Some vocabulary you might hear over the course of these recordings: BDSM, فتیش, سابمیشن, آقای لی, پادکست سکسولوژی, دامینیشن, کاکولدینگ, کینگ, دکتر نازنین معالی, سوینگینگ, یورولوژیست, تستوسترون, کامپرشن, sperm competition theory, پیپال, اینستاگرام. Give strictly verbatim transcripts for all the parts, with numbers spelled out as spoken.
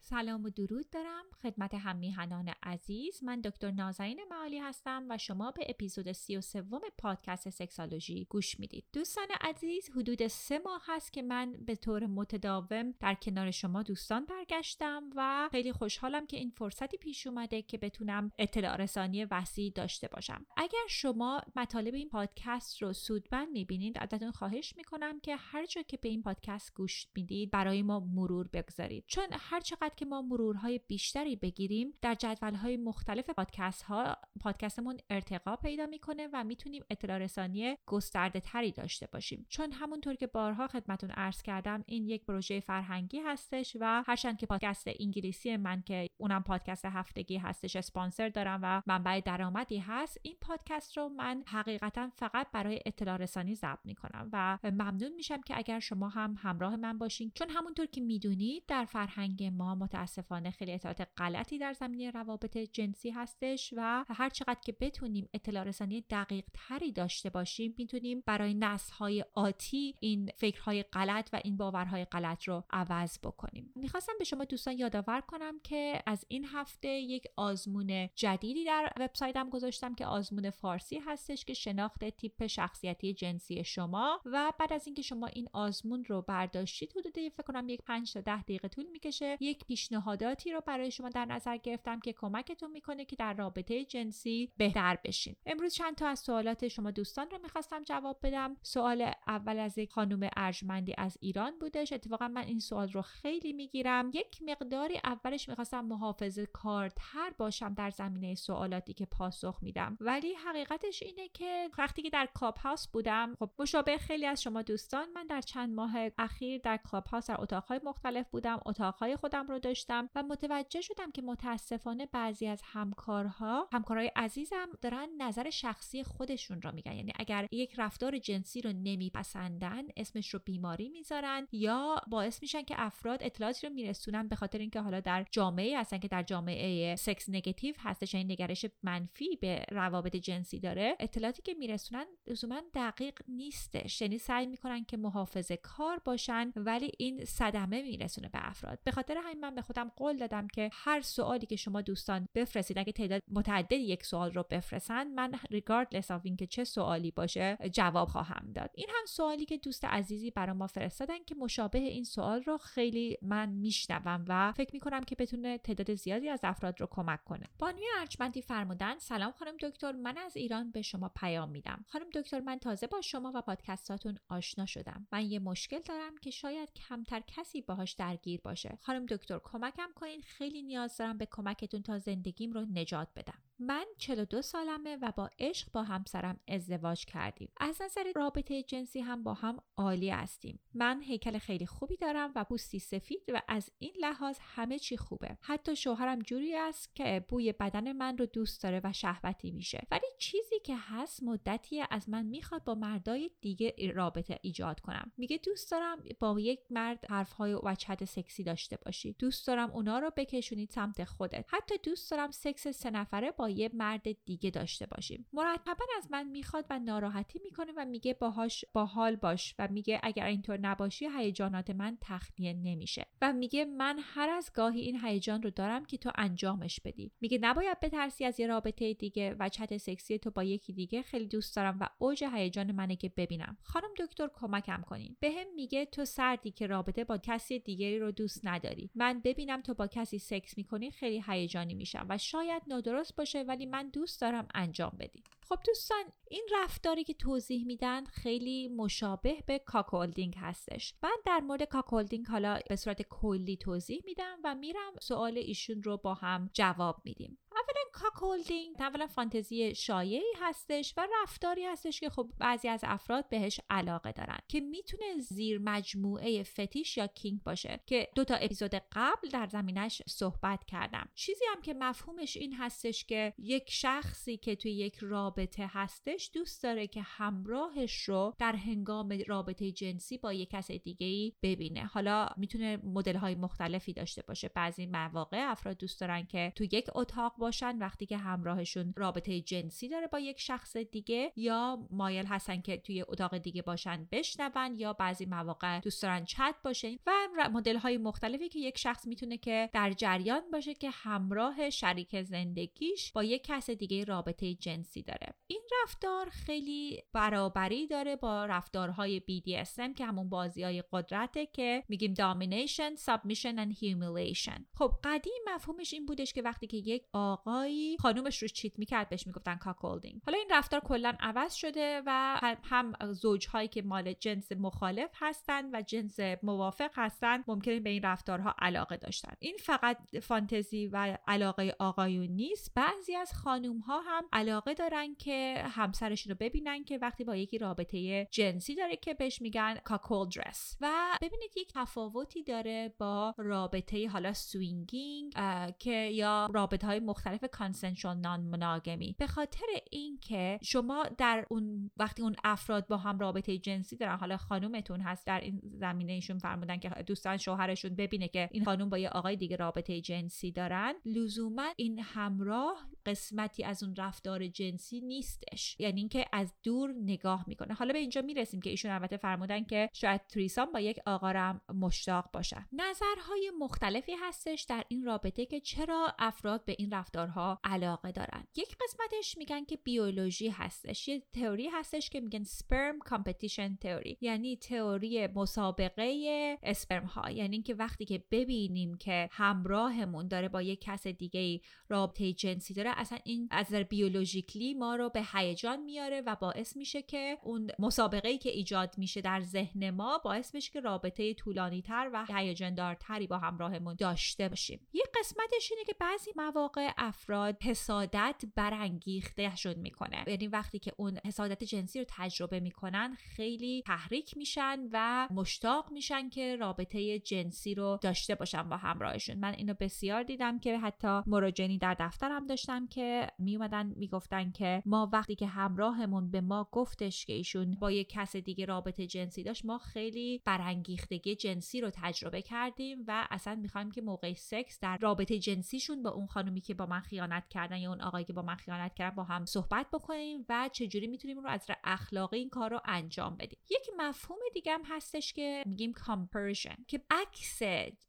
سلام و درود دارم خدمت هم میهنان عزیز. من دکتر نازنین معالی هستم و شما به اپیزود سی و سه پادکست سکسولوژی گوش میدید. دوستان عزیز، حدود سه ماه هست که من به طور متداوم در کنار شما دوستان برگشتم و خیلی خوشحالم که این فرصتی پیش اومده که بتونم اطلاع رسانی وسیع داشته باشم. اگر شما مطالب این پادکست رو سودمند میبینید، ازتون خواهش میکنم که هر جا که به این پادکست گوش میدید برای ما مرور بگذارید، چون هر چقدر که ما مرورهای بیشتری بگیریم در جدولهای مختلف پادکست ها پادکستمون ارتقا پیدا میکنه و میتونیم اطلاع رسانی گسترده تری داشته باشیم، چون همونطور که بارها خدمتون عرض کردم این یک پروژه فرهنگی هستش و هرچند که پادکست انگلیسی من که اونم پادکست هفتگی هستش اسپانسر دارم و منبع درآمدی هست، این پادکست رو من حقیقتا فقط برای اطلاع رسانی ضبط میکنم و ممنون میشم که اگر شما هم همراه من باشین، چون همونطور که میدونید در فرهنگ ما متاسفانه خیلی اطلاعات غلطی در زمینه روابط جنسی هستش و هر چقدر که بتونیم اطلاع رسانی دقیق تری داشته باشیم میتونیم برای نسل‌های آتی این فکرهای غلط و این باورهای غلط رو عوض بکنیم. میخواستم به شما دوستان یادآور کنم که از این هفته یک آزمون جدیدی در وبسایتم گذاشتم که آزمون فارسی هستش که شناخت تیپ شخصیتی جنسی شما، و بعد از اینکه شما این آزمون رو برداشتید حدود فکر کنم یک پنج تا ده دقیقه طول میکشه. یک پیشنهاداتی رو برای شما در نظر گرفتم که کمکتون میکنه که در رابطه جنسی بهتر بشین. امروز چند تا از سوالات شما دوستان رو میخواستم جواب بدم. سوال اول از یک خانم ارجمندی از ایران بودش. اتفاقا من این سوال رو خیلی میگیرم. یک مقداری اولش میخواستم محافظه کارتر باشم در زمینه سوالاتی که پاسخ میدم، ولی حقیقتش اینه که وقتی که در کلاب هاوس بودم، خب مشابه خیلی از شما دوستان من در چند ماه اخیر در کلاب هاوس در اتاق‌های مختلف بودم، اتاق‌های خودم رو داشتم و متوجه شدم که متاسفانه بعضی از همکارها همکارای عزیزم دارن نظر شخصی خودشون رو میگن. یعنی اگر یک رفتار جنسی رو نمیپسندن اسمش رو بیماری میذارن یا باعث میشن که افراد اطلاعاتی رو میرسونن، به خاطر اینکه حالا در جامعه هستن که در جامعه سکس نگاتیو هستش، یعنی نگرش منفی به روابط جنسی داره، اطلاعاتی که میرسونن لزوما دقیق نیستش. یعنی سعی میکنن که محافظه‌کار باشن ولی این صدمه میرسونه به افراد. به خاطر همین من به خودم قول دادم که هر سوالی که شما دوستان بفرستید، اگه تعداد متعدد یک سوال رو بفرستن، من regardless of اینکه چه سوالی باشه جواب خواهم داد. این هم سوالی که دوست عزیزی برای ما فرستادن که مشابه این سوال رو خیلی من میشنوم و فکر میکنم که بتونه تعداد زیادی از افراد رو کمک کنه. بانوی ارجمندی فرمودن سلام خانم دکتر، من از ایران به شما پیام میدم. خانم دکتر، من تازه با شما و پادکستاتون آشنا شدم. من یه مشکل دارم که شاید کمتر کسی باهاش درگیر باشه. خانم دکتر کمکم کنین، خیلی نیاز دارم به کمکتون تا زندگیم رو نجات بدم. من چهل و دو سالمه و با عشق با همسرم ازدواج کردیم. از نظر رابطه جنسی هم با هم عالی هستیم. من هیکل خیلی خوبی دارم و پوستی سفید و از این لحاظ همه چی خوبه. حتی شوهرم جوری است که بوی بدن من رو دوست داره و شهوتی میشه. ولی چیزی که هست مدتی از من میخواد با مردای دیگه رابطه ایجاد کنم. میگه دوست دارم با یک مرد حرفهای وجهت سکسی داشته باشی. دوست دارم اونا رو بکشونی سمت خودت. حتی دوست دارم سکس سه نفره با یه مرد دیگه داشته باشیم. مرتبا از من میخواد و ناراحتی میکنه و میگه باهاش باحال باش و میگه اگر اینطور نباشی هیجانات من تخلیه نمیشه و میگه من هر از گاهی این هیجان رو دارم که تو انجامش بدی. میگه نباید بترسی از یه رابطه دیگه و چت سکسی تو با یکی دیگه خیلی دوست دارم و اوج هیجان منه که ببینم. خانم دکتر کمکم کنین. بهم میگه تو سردی که رابطه با کسی دیگری رو دوست نداری. من ببینم تو با کسی سکس میکنی خیلی هیجانی میشم و شاید نادرست باشه ولی من دوست دارم انجام بدی. خب دوستان، این رفتاری که توضیح میدن خیلی مشابه به کاکولدینگ هستش. من در مورد کاکولدینگ حالا به صورت کلی توضیح میدم و میرم سوال ایشون رو با هم جواب میدیم. اولا کاکولدینگ اولا فانتزی شایعی هستش و رفتاری هستش که خب بعضی از افراد بهش علاقه دارن که میتونه زیر مجموعه فتیش یا کینگ باشه که دو تا اپیزود قبل در زمینش صحبت کردم. چیزی هم که مفهومش این هستش که یک شخصی که توی یک رابطه هستش دوست داره که همراهش رو در هنگام رابطه جنسی با یک کس دیگه‌ای ببینه. حالا میتونه مدل‌های مختلفی داشته باشه. بعضی مواقع افراد دوست دارن که تو یک اتاق باشن وقتی که همراهشون رابطه جنسی داره با یک شخص دیگه، یا مایل هستن که توی اتاق دیگه باشن بشنون، یا بعضی مواقع دوست دارن چت باشه و مدل‌های مختلفی که یک شخص میتونه که در جریان باشه که همراه شریک زندگیش با یک کس دیگه رابطه جنسی داره. این رفتار خیلی برابری داره با رفتارهای بی دی اس ام که همون بازی‌های قدرته که میگیم دامینیشن، سابمیشن اند هیومیلیشن. خب قدیم مفهومش این بودش که وقتی که یک آقایی خانومش رو چیت میکرد بهش میگفتن کاکولدینگ. حالا این رفتار کلا عوض شده و هم زوج‌هایی که مال جنس مخالف هستن و جنس موافق هستن ممکنه به این رفتارها علاقه داشتن. این فقط فانتزی و علاقه آقایون نیست، بعضی از خانوم‌ها هم علاقه دارن که همسرشون رو ببینن که وقتی با یکی رابطه جنسی داره که بهش میگن کاکول درس. و ببینید یک تفاوتی داره با رابطه حالا سوینگینگ که یا رابطه‌های مختلف کانسنشوال نان مونوگامی، به خاطر اینکه شما در اون وقتی اون افراد با هم رابطه جنسی دارن، حالا خانومتون هست در این زمینه، ایشون فرمودن که دوستان شوهرشون ببینه که این خانوم با یه آقای دیگه رابطه جنسی دارن، لزوما این همراه قسمتی از اون رفتار جنسی نیستش، یعنی اینکه از دور نگاه میکنه. حالا به اینجا میرسیم که ایشون البته فرمودن که شاید تریسام با یک آقا هم مشتاق باشن. نظرهای مختلفی هستش در این رابطه که چرا افراد به این رفتارها علاقه دارن. یک قسمتش میگن که بیولوژی هستش، یه تئوری هستش که میگن sperm competition theory، یعنی تئوری مسابقه اسپرم ها، یعنی اینکه وقتی که ببینیم که همراهمون داره با یک کس دیگه‌ای رابطه جنسی داره، اصلا این از نظر بیولوژیکلی ما رو به هیجان میاره و باعث میشه که اون مسابقه‌ای که ایجاد میشه در ذهن ما باعث میشه که رابطه طولانی‌تر و هیجان‌دارتری با همراهمون داشته باشیم. یه قسمتش اینه که بعضی مواقع افراد حسادت برانگیختهشون میکنه، یعنی وقتی که اون حسادت جنسی رو تجربه میکنن خیلی تحریک میشن و مشتاق میشن که رابطه جنسی رو داشته باشن با همراهشون. من اینو بسیار دیدم که حتی مراجعینی در دفترم داشتم که میومدن میگفتن که ما وقتی که همراهمون به ما گفتش که ایشون با یک کس دیگه رابطه جنسی داشت، ما خیلی برانگیختگی جنسی رو تجربه کردیم و اصلا میخوایم که موقع سکس در رابطه جنسیشون با اون خانومی که با من خیانت کردن یا اون آقایی که با من خیانت کردن با هم صحبت بکنیم و چجوری میتونیم رو از اخلاقی این کار رو انجام بدیم. یک مفهوم دیگه هم هستش که میگیم کامپرشن که عکس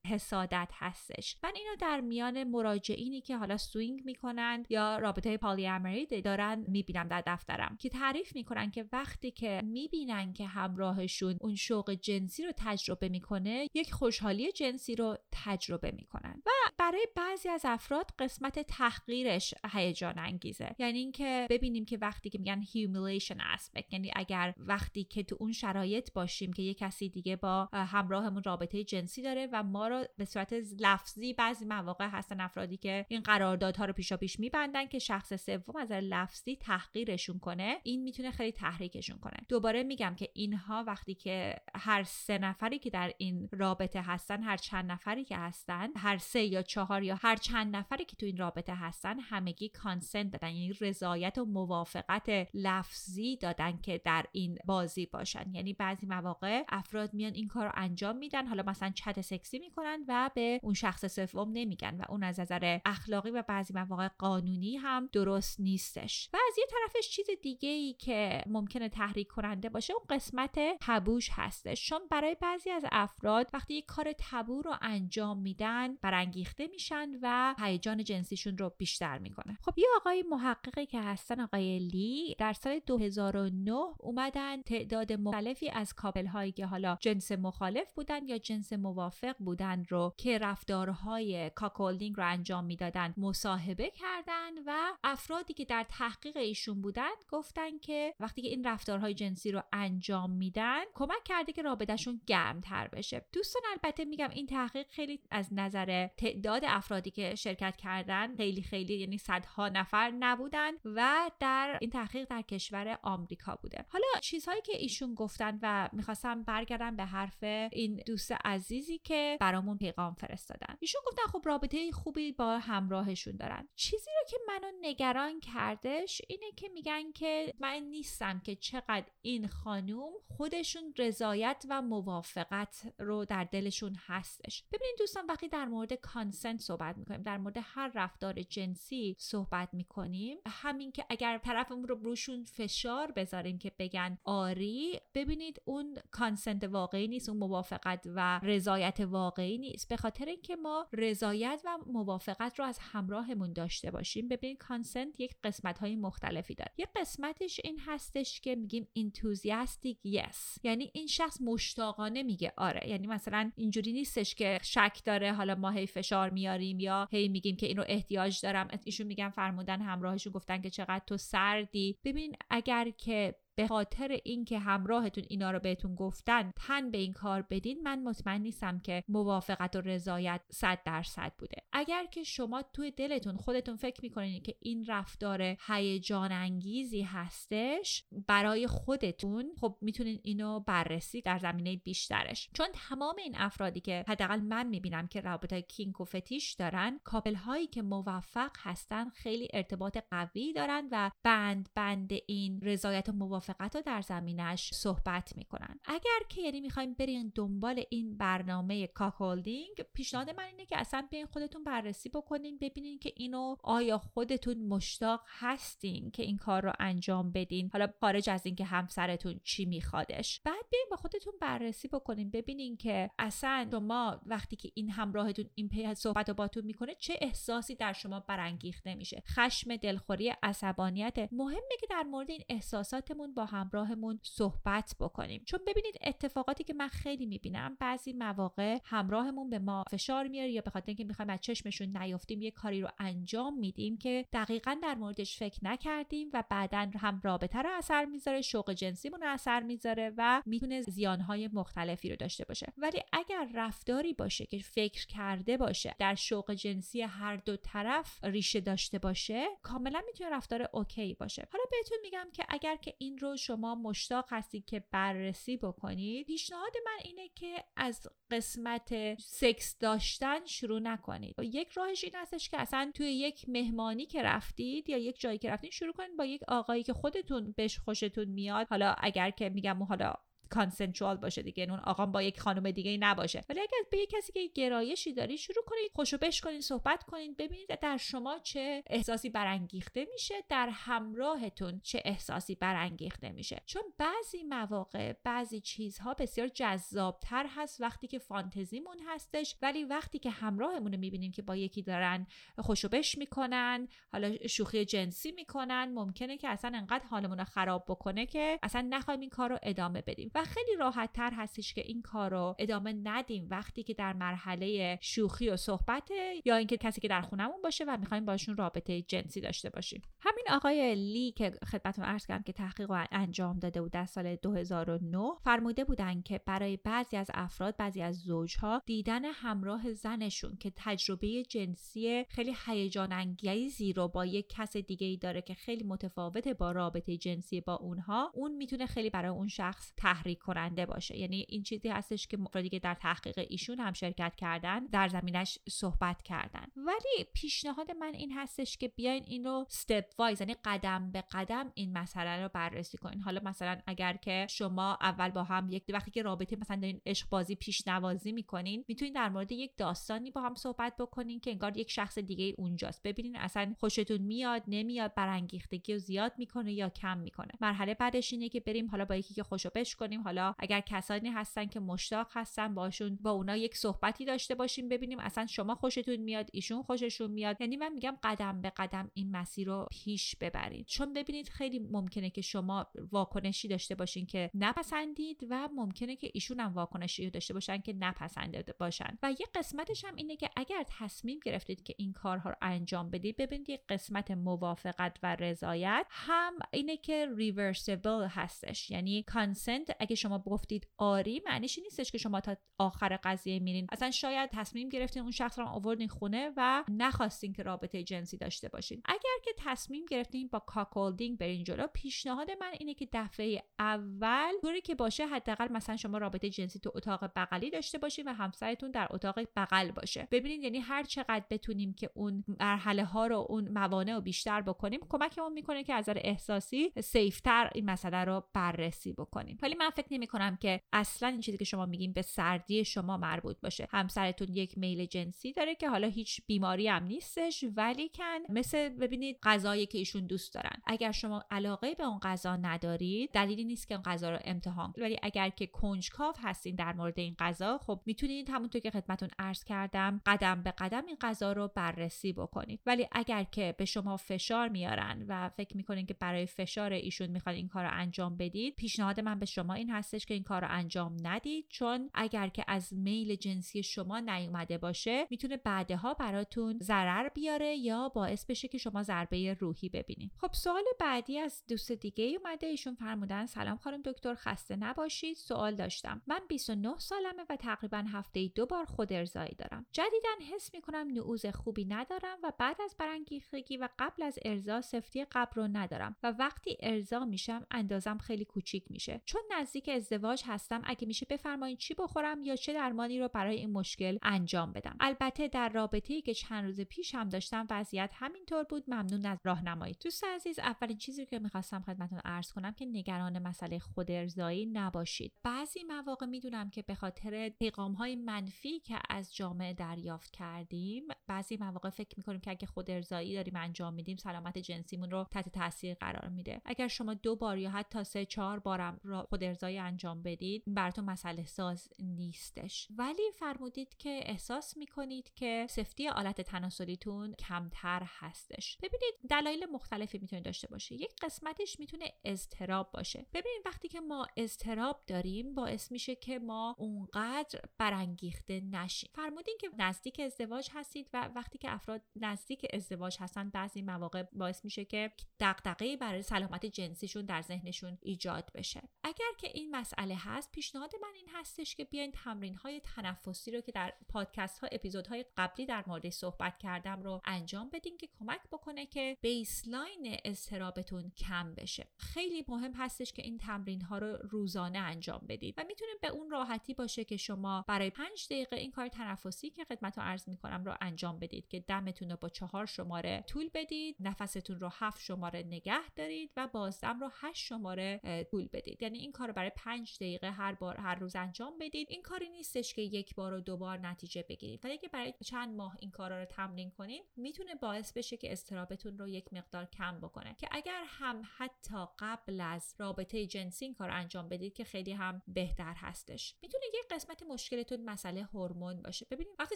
حسادت هستش. من اینو در میان مراجعینی که حالا سوینگ میکنند یا رابطه پالیامری دارن میبینم در دفترم که تعریف میکنن که وقتی که میبینن که همراهشون اون شوق جنسی رو تجربه میکنه، یک خوشحالی جنسی رو تجربه میکنن و برای بعضی از افراد قسمت تحقیرش هیجان انگیزه، یعنی اینکه ببینیم که وقتی که میگن هیومیلیشن اسپکت، یعنی اگر وقتی که تو اون شرایط باشیم که یک کسی دیگه با همراهمون رابطه جنسی داره و ما رو به صورت لفظی، بعضی مواقع هستن افرادی که این قراردادها رو پیشاپیش میبندن که شخص سوم از لفظی تحقیرشون کنه، این میتونه خیلی تحریکشون کنه. دوباره میگم که اینها وقتی که هر سه نفری که در این رابطه هستن، هر چند نفری که هستن، هر سه یا چهار یا هر چند نفری که تو این رابطه هستن، همگی کانسنت دادن، یعنی رضایت و موافقت لفظی دادن که در این بازی باشن. یعنی بعضی مواقع افراد میان این کارو انجام میدن، حالا مثلا چت سکسی میکنن و به اون شخص سوم نمیگن و اون از نظر اخلاقی و بعضی مواقع قانونی هم درست نیستش. و از یه طرفش چیز دیگه ای که ممکنه تحریک کننده باشه اون قسمت تابوش هستش، چون برای بعضی از افراد وقتی یک کار تابو رو انجام میدن برانگیخته میشن و هیجان جنسیشون رو بیشتر میکنه. خب یه آقای محققی که هستن، آقای لی، در سال دو هزار و نه اومدن تعداد مختلفی از کاپل هایی که حالا جنس مخالف بودن یا جنس موافق بودن رو که رفتارهای کاکولدینگ رو انجام میدادن مصاحبه کردن و افرادی که در تحقیق ایشون بودن گفتن که وقتی که این رفتارهای جنسی رو انجام میدن کمک کرده که رابطهشون گرم‌تر بشه. دوستان البته میگم این تحقیق خیلی از نظر تعداد افرادی که شرکت کردن خیلی خیلی یعنی صدها نفر نبودن و در این تحقیق در کشور آمریکا بوده. حالا چیزهایی که ایشون گفتن و میخواستم برگردم به حرف این دوست عزیزی که برامون پیغام فرستادن. ایشون گفتن خب رابطه خوبی با همراهشون دارن. چیزی رو که منو نگران کردش اینه که میگن که من نیستم که چقدر این خانوم خودشون رضایت و موافقت رو در دلشون هستش. ببینید دوستان، وقتی در مورد کانسنت صحبت میکنیم، در مورد هر رفتار جنسی صحبت میکنیم، همین که اگر طرفمون رو روشون فشار بذاریم که بگن آری، ببینید اون کانسنت واقعی نیست، اون موافقت و رضایت واقعی نیست. به خاطر اینکه ما رضایت و موافقت رو از همراهمون داشته باشیم، ببینید کانسنت یک قسمت‌های مختلفی داره. یک قسمتش این هستش که میگیم enthusiastic yes، یعنی این شخص مشتاقانه میگه آره، یعنی مثلا اینجوری نیستش که شک داره حالا ما هی فشار میاریم یا هی میگیم که اینو احتیاج دارم. ایشون میگن فرمودن همراهشون گفتن که چقدر تو سردی. ببین اگر که به خاطر اینکه همراهتون اینا رو بهتون گفتن تن به این کار بدین، من مطمئن نیستم که موافقت و رضایت صد درصد بوده. اگر که شما توی دلتون خودتون فکر میکنین که این رفتار هیجان انگیزی هستش برای خودتون، خب میتونین اینو بررسی در زمینه بیشترش، چون تمام این افرادی که حداقل من میبینم که رابطه کینگ و فتیش دارن، کاپل هایی که موفق هستن خیلی ارتباط قوی دارن و بند بند این رضایت و موافقت فقط در زمینش صحبت میکنن. اگر که یعنی میخوایم برین دنبال این برنامه کاکولدینگ، پیشنهاد من اینه که اصلا بیاین خودتون بررسی بکنین، ببینین که اینو آیا خودتون مشتاق هستین که این کار رو انجام بدین، حالا خارج از این که همسرتون چی میخوادش. بعد بیاین با خودتون بررسی بکنین، ببینین که اصلا شما وقتی که این همراهتون این پی صحبت رو باتون میکنه چه احساسی در شما برانگیخته میشه. خشم، دلخوری، عصبانیت. مهمه که در مورد این احساساتمون با همراهمون صحبت بکنیم، چون ببینید اتفاقاتی که من خیلی میبینم، بعضی مواقع همراهمون به ما فشار میاره یا به خاطر اینکه میخوایم از چشمشون نیافتیم یه کاری رو انجام میدیم که دقیقاً در موردش فکر نکردیم و بعداً هم رابطه رو اثر میذاره، شوق جنسیمون رو اثر میذاره و میتونه زیانهای مختلفی رو داشته باشه. ولی اگر رفتاری باشه که فکر کرده باشه، در شوق جنسی هر دو طرف ریشه داشته باشه، کاملاً میتونه رفتار اوکی باشه. حالا بهتون میگم که اگر که این رو شما مشتاق هستید که بررسی بکنید، پیشنهاد من اینه که از قسمت سکس داشتن شروع نکنید. یک راهش این هستش که اصلا توی یک مهمانی که رفتید یا یک جایی که رفتید شروع کنید با یک آقایی که خودتون بهش خوشتون میاد. حالا اگر که میگم حالا کانسنشوال باشه دیگه، اون آقا با یک خانم دیگه نباشه، ولی اگر به یک کسی که گرایشی داری شروع کنید، خوشو بش کنید، صحبت کنید، ببینید در شما چه احساسی برانگیخته میشه، در همراهتون چه احساسی برانگیخته میشه. چون بعضی مواقع بعضی چیزها بسیار جذابتر هست وقتی که فانتزیمون هستش، ولی وقتی که همراهمون رو میبینیم که با یکی دارن خوشو بش میکنن، حالا شوخی جنسی میکنن، ممکنه که اصلا انقدر حالمون رو خراب بکنه که اصلا نخوایم این کارو ادامه بدیم و خیلی راحت تر هستش که این کار رو ادامه ندیم وقتی که در مرحله شوخی و صحبته یا اینکه کسی که در خونمون باشه و میخوایم باشون رابطه جنسی داشته باشیم. همین آقای لی که خدمتتون عرض کردم که تحقیق رو انجام داده بود در سال دو هزار و نه، فرموده بودن که برای بعضی از افراد، بعضی از زوجها، دیدن همراه زنشون که تجربه جنسی خیلی هیجان انگیزی رو با یک کس دیگه‌ای داره که خیلی متفاوته با رابطه جنسی با اونها، اون میتونه خیلی برای اون شخص تحریک کننده باشه. یعنی این چیزی هستش که افرادی که در تحقیق ایشون هم شرکت کردن در زمینش صحبت کردن. ولی پیشنهاد من این هستش که بیاین این رو استپ وایز، یعنی قدم به قدم این مسئله رو بررسی کنین. حالا مثلا اگر که شما اول با هم یک وقتی که رابطه مثلا دارین عشق بازی پیشنوازی میکنین، میتونین در مورد یک داستانی با هم صحبت بکنین که انگار یک شخص دیگه اونجاست، ببینین اصلا خوشتون میاد نمیاد، برانگیختگی رو زیاد میکنه یا کم میکنه. مرحله بعدش اینه که بریم حالا با یکی که خوشو بش کنیم، حالا اگر کسانی هستن که مشتاق هستن باشون با اونا یک صحبتی داشته باشیم، ببینیم اصلا شما خوشتون میاد، ایشون خوششون میاد. یعنی من میگم قدم به قدم این مسیر رو پیش ببرید، چون ببینید خیلی ممکنه که شما واکنشی داشته باشین که نپسندید و ممکنه که ایشون هم واکنشی داشته باشن که نپسندیده باشن. و یه قسمتش هم اینه که اگر تصمیم گرفتید که این کارها رو انجام بدید، ببینید یه قسمت موافقت و رضایت هم اینه که ریورسیبل هستش، یعنی کانسنت اگه شما گفتید آری معنیش نیستش که شما تا آخر قضیه میرین. اصلا شاید تصمیم گرفتین اون شخص رو آوردین خونه و نخواستین که رابطه جنسی داشته باشین. اگر که تصمیم گرفتین با کاکولدینگ برین جلو، پیشنهاد من اینه که دفعه اول طوری که باشه حداقل مثلا شما رابطه جنسی تو اتاق بغلی داشته باشین و همسرتون در اتاق بغل باشه. ببینید یعنی هر چقدر بتونیم که اون مرحله ها رو، اون موانع رو بیشتر بکنیم، کمکمون میکنه که از نظر احساسی سیف‌تر این مسئله رو بررسی بکنیم. ولی من فکر نمی‌کنم که اصلا این چیزی که شما میگین به سردی شما مربوط باشه. همسرتون یک میل جنسی داره که حالا هیچ بیماری هم نیستش، ولی کن مثل ببینید غذایی که ایشون دوست دارن، اگر شما علاقه به اون غذا ندارید دلیلی نیست که اون غذا رو امتحان کنید. ولی اگر که کنجکاو هستین در مورد این غذا، خب میتونید همونطور که خدمتتون عرض کردم قدم به قدم این غذا رو بررسی بکنید. ولی اگر که به شما فشار میارن و فکر میکنین که برای فشار ایشون میخواد این کارو انجام بدید، پیشنهاد من به شما این هستش که این کارو انجام ندید، چون اگر که از میل جنسی شما نیومده باشه میتونه بعدها براتون ضرر بیاره یا باعث بشه که شما ضربه روحی ببینید. خب سوال بعدی از دوست دیگه اومده. ایشون فرمودن سلام خانم دکتر، خسته نباشید، سوال داشتم. من بیست و نه سالمه و تقریبا هفته‌ای دو بار خود ارضایی دارم. جدیدن حس میکنم نعوذ خوبی ندارم و بعد از برانگیختگی و قبل از ارضا سفتی قبل رو ندارم و وقتی ارضا میشم اندازم خیلی کوچیک میشه. چون نزدیک ازدواج هستم اگه میشه بفرمایید چی بخورم یا چه درمانی رو برای این مشکل انجام بدم. البته در رابطه‌ای که چند روز پیش هم داشتم وضعیت همینطور بود. ممنون از راهنمایی. دوست عزیز، اولین چیزی که میخواستم خدمتتون عرض کنم که نگران مسئله خود ارضایی نباشید. بعضی مواقع میدونم که به خاطر پیغام‌های منفی که از جامعه دریافت کردیم، بعضی مواقع فکر می‌کنیم که اگه خود ارضایی داریم انجام میدیم سلامت جنسیمون رو تحت تاثیر قرار میده. اگر شما دو بار یا حتی سه چهار بارم خود ارضایی انجام بدید براتون مسئله ساز نیستش. ولی فرمودید که احساس میکنید که سفتی آلت تناسلیتون کمتر هستش. ببینید دلایل مختلفی میتونه داشته باشه. یک قسمتش میتونه اضطراب باشه. ببینید وقتی که ما اضطراب داریم باعث میشه که ما اونقدر برانگیخته نشیم. فرمودین که نزدیک ازدواج هستید و وقتی که افراد نزدیک ازدواج هستن بعضی مواقع باعث میشه که دغدغه‌ای برای سلامت جنسیشون در ذهنشون ایجاد بشه. اگر که این مسئله هست، پیشنهاد من این هستش که بیاین تمرین‌های تنفسی رو که در پادکست‌ها اپیزودهای قبلی در مورد صحبت کردم رو انجام بدین که کمک بکنه که بیسلاین اضطرابتون کم بشه. خیلی مهم هستش که این تمرین‌ها رو روزانه انجام بدید و میتونه به اون راحتی باشه که شما برای پنج دقیقه این کار تنفسی که خدمتتون عرض می‌کنم رو انجام بدید که دمتون رو با چهار شماره طول بدید، نفستون رو هفت شماره نگه دارید و بازدم رو هشت شماره طول بدید. یعنی این کار رو برای پنج دقیقه هر بار هر روز انجام بدید. این کاری نیستش که یک بار و دو بار نتیجه بگیرید، ولی اگه برای چند ماه این کارا رو تمرین کنین میتونه باعث بشه که اضطرابتون رو یک مقدار کم بکنه که اگر هم حتی قبل از رابطه جنسی این کار رو انجام بدید که خیلی هم بهتر هستش. میتونه یه قسمت مشکلتون مسئله هورمون باشه. ببینید وقتی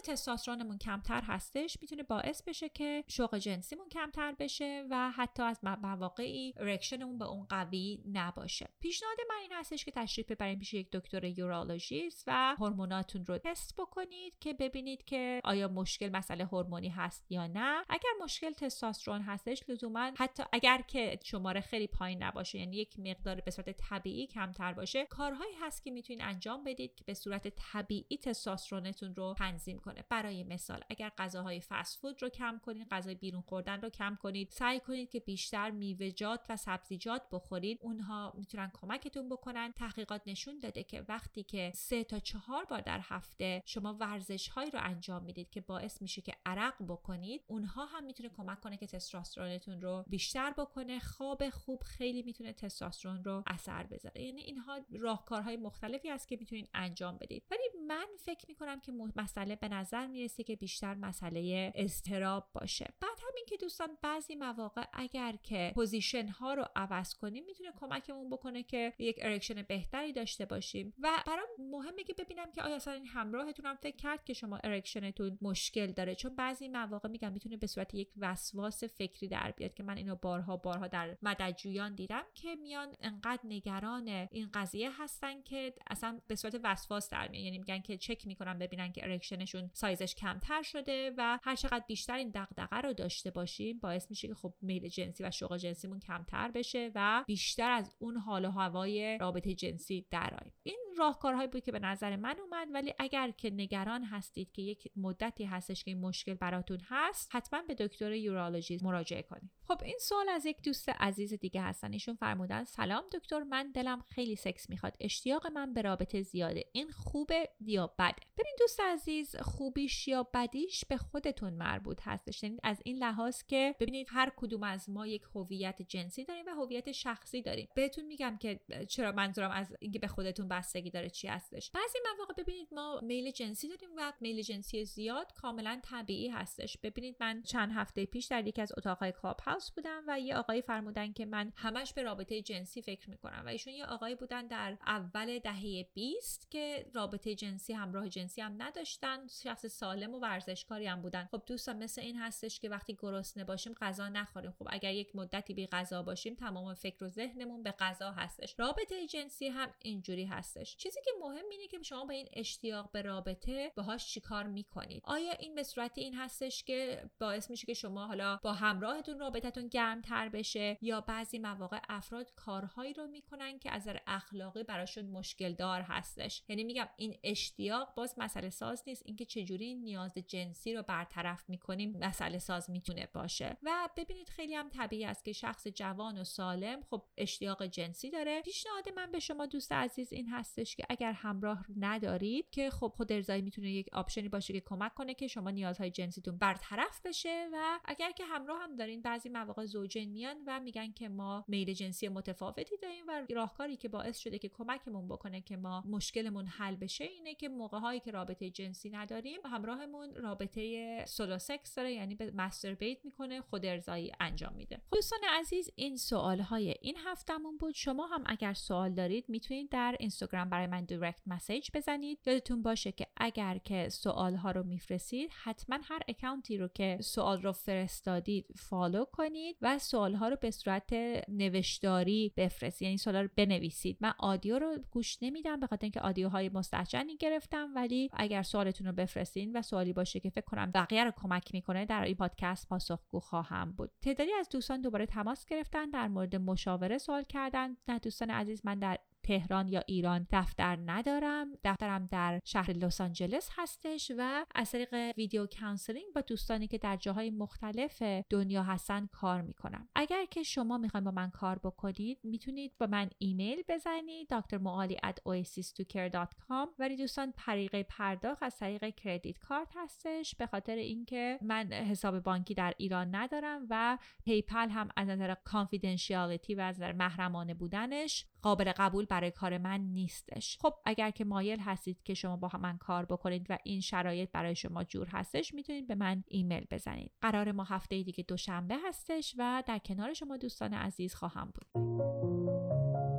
تستوسترونمون کمتر هستش میتونه باعث بشه که شوق جنسیمون کمتر بشه و حتی از مواقعی ارکشنمون به اون قوی نباشه. پیشنهاد من این هستش که تشریف ببرین پیش یک دکتر یورولوژیست و هورموناتون رو تست بکنید که ببینید که آیا مشکل مسئله هورمونی هست یا نه. اگر مشکل تستوسترون هستش لزوما حتی اگر که شماره خیلی پایین نباشه، یعنی یک مقدار به صورت طبیعی کمتر باشه، کارهایی هست که میتونید انجام بدید که به صورت طبیعی تستوسترونتون رو تنظیم کنه. برای مثال اگر غذاهای فست فود رو کم کنید، غذای بیرون خوردن رو کم کنید، سعی کنید که بیشتر میوه‌جات و سبزیجات بخورید، اونها میتونن کمکتون بکنن. تحقیقات نشون داده که وقتی که سه تا چهار بار در هفته شما ورزش‌هایی رو انجام میدید که باعث میشه که عرق بکنید، اونها هم میتونه کمک کنه که تستوسترونتون رو بیشتر بکنه. خواب خوب خیلی میتونه تستوسترون رو اثر بذاره. یعنی اینها راهکارهای مختلفی هست که میتونید انجام بدید. ولی من فکر میکنم که مسئله به نظر میرسه که بیشتر مسئله اضطراب باشه. بعد همین که دوستان بعضی مواقع اگر که پوزیشن ها رو عوض کنیم میتونه کمکمون بکنه که یک ارکشن بهتری داشته باشیم. و برام مهمه که ببینم که آیا اصلا این همراهتون هم فکر کرد که شما ارکشنتون مشکل داره، چون بعضی مواقع میگم میتونه به صورت یک وسواس فکری در بیاد که من اینو بارها بارها در مددجویان دیدم که میان انقدر نگران این قضیه هستن که اصلا به صورت وسواس در میاد. یعنی میگن که چک میکنن ببینن که ارکشنشون سایزش کمتر شده و هر چقدر بیشتر این دغدغه رو داشته باشیم باعث میشه که خب میل جنسی و شوق جنسیمون کمتر بشه و بیشتر از اون حال و هوای رابطه رابطه جنسی درآییم. این راهکارهایی بود که به نظر من اومد، ولی اگر که نگران هستید که یک مدتی هستش که این مشکل براتون هست، حتما به دکتر یورولوژی مراجعه کنید. خب این سوال از یک دوست عزیز دیگه هستن. ایشون فرمودن سلام دکتر، من دلم خیلی سکس میخواد، اشتیاق من به رابطه زیاده، این خوبه یا بده؟ ببین دوست عزیز، خوبیش یا بدیش به خودتون مربوط هستش، یعنی از این لحاظ که ببینید هر کدوم از ما یک هویت جنسی داریم و هویت شخصی داریم. بهتون میگم که چرا منظورم از اینکه به خودتون بستگی داره چی هستش. بعضی مواقع ببینید ما میل جنسی داریم و میل جنسی زیاد کاملا طبیعی هستش. ببینید من چند هفته پیش در یکی از اتاق‌های کلاب هاوس بودم و یه آقایی فرمودن که من همش به رابطه جنسی فکر میکنم و ایشون یه آقایی بودن در اول دهه بیست که رابطه جنسی همراه جنسی هم نداشتن، شخص سالم و ورزشکاری هم بودن. خب دوستان مثل این هستش که وقتی گرسنه باشیم غذا نخوریم. خب اگر یک مدتی بی غذا باشیم تمام فکر و ذهنمون به غذا هستش. رابطه جنسی هم اینجوری هستش. چیزی که مهم اینه که شما با این اشتیاق به رابطه باهاش چیکار میکنید. آیا این به صورت این هستش که باعث میشه که شما حالا با همراهتون رابطتون گرم‌تر بشه، یا بعضی مواقع افراد کارهایی رو میکنن که از نظر اخلاقی براشون مشکل دار هستش. یعنی میگم این اشتیاق باز مسئله ساز نیست، اینکه چجوری نیاز جنسی رو برطرف میکنیم مسئله ساز میتونه باشه. و ببینید خیلی هم طبیعی است که شخص جوان و سالم خب اشتیاق جنسی داره. پیشنهاد من به شما دوست عزیز این هستش که اگر همراه ندارید که خب خود ارضایی میتونه یک آپشنی باشه که کمک کنه که شما نیازهای جنسیتون برطرف بشه. و اگر که همراه هم دارین، بعضی مواقع زوجین میان و میگن که ما میل جنسی متفاوتی داریم و راهکاری که باعث شده که کمکمون بکنه که ما مشکلمون حل بشه اینه که موقع‌هایی که رابطه جنسی نداریم همراهمون رابطه سولو سکس داره، یعنی به ماستربیت میکنه، خود ارضایی انجام میده. دوستان عزیز این سوال‌های این هفتمون بود. شما هم اگر سوال دارید میتونید در اینستاگرام برای من دایرکت مسیج بزنید. یادتون باشه که اگر که سوال‌ها رو میفرستید حتما هر اکانتی رو که سوال رو فرستادید فالو کنید و سوال‌ها رو به صورت نوشتاری بفرستید، یعنی سوالا رو بنویسید. من آدیو رو گوش نمیدم به خاطر اینکه آدیوهای مستهجنی گرفتم، ولی اگر سوالتون رو بفرستین و سوالی باشه که فکر کنم بقیه رو کمک میکنه در این پادکست پاسخگو خواهم بود. تعدادی از دوستان دوباره تماس گرفتن، در مورد مشاوره سوال کردن. نه دوستان عزیز، من در تهران یا ایران دفتر ندارم، دفترم در شهر لس آنجلس هستش و از طریق ویدیو کانسلینگ با دوستانی که در جاهای مختلف دنیا هستن کار میکنم. اگر که شما میخواین با من کار بکنید میتونید با من ایمیل بزنید دکتر معالی ات او ای سی اس تو کیر دات کام. ولی دوستان طریق پرداخت از طریق کردیت کارت هستش، به خاطر اینکه من حساب بانکی در ایران ندارم و پیپال هم از نظر کانفیدنشیالیتی و از نظر محرمانه بودنش قابل قبول برای کار من نیستش. خب اگر که مایل هستید که شما با من کار بکنید و این شرایط برای شما جور هستش میتونید به من ایمیل بزنید. قرار ما هفته دیگه دوشنبه هستش و در کنار شما دوستان عزیز خواهم بود.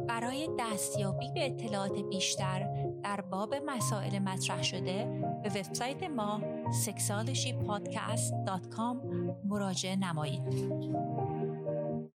برای دستیابی به اطلاعات بیشتر در باب مسائل مطرح شده به وبسایت ما سکسوالشی پادکست دات کام مراجعه نمایید.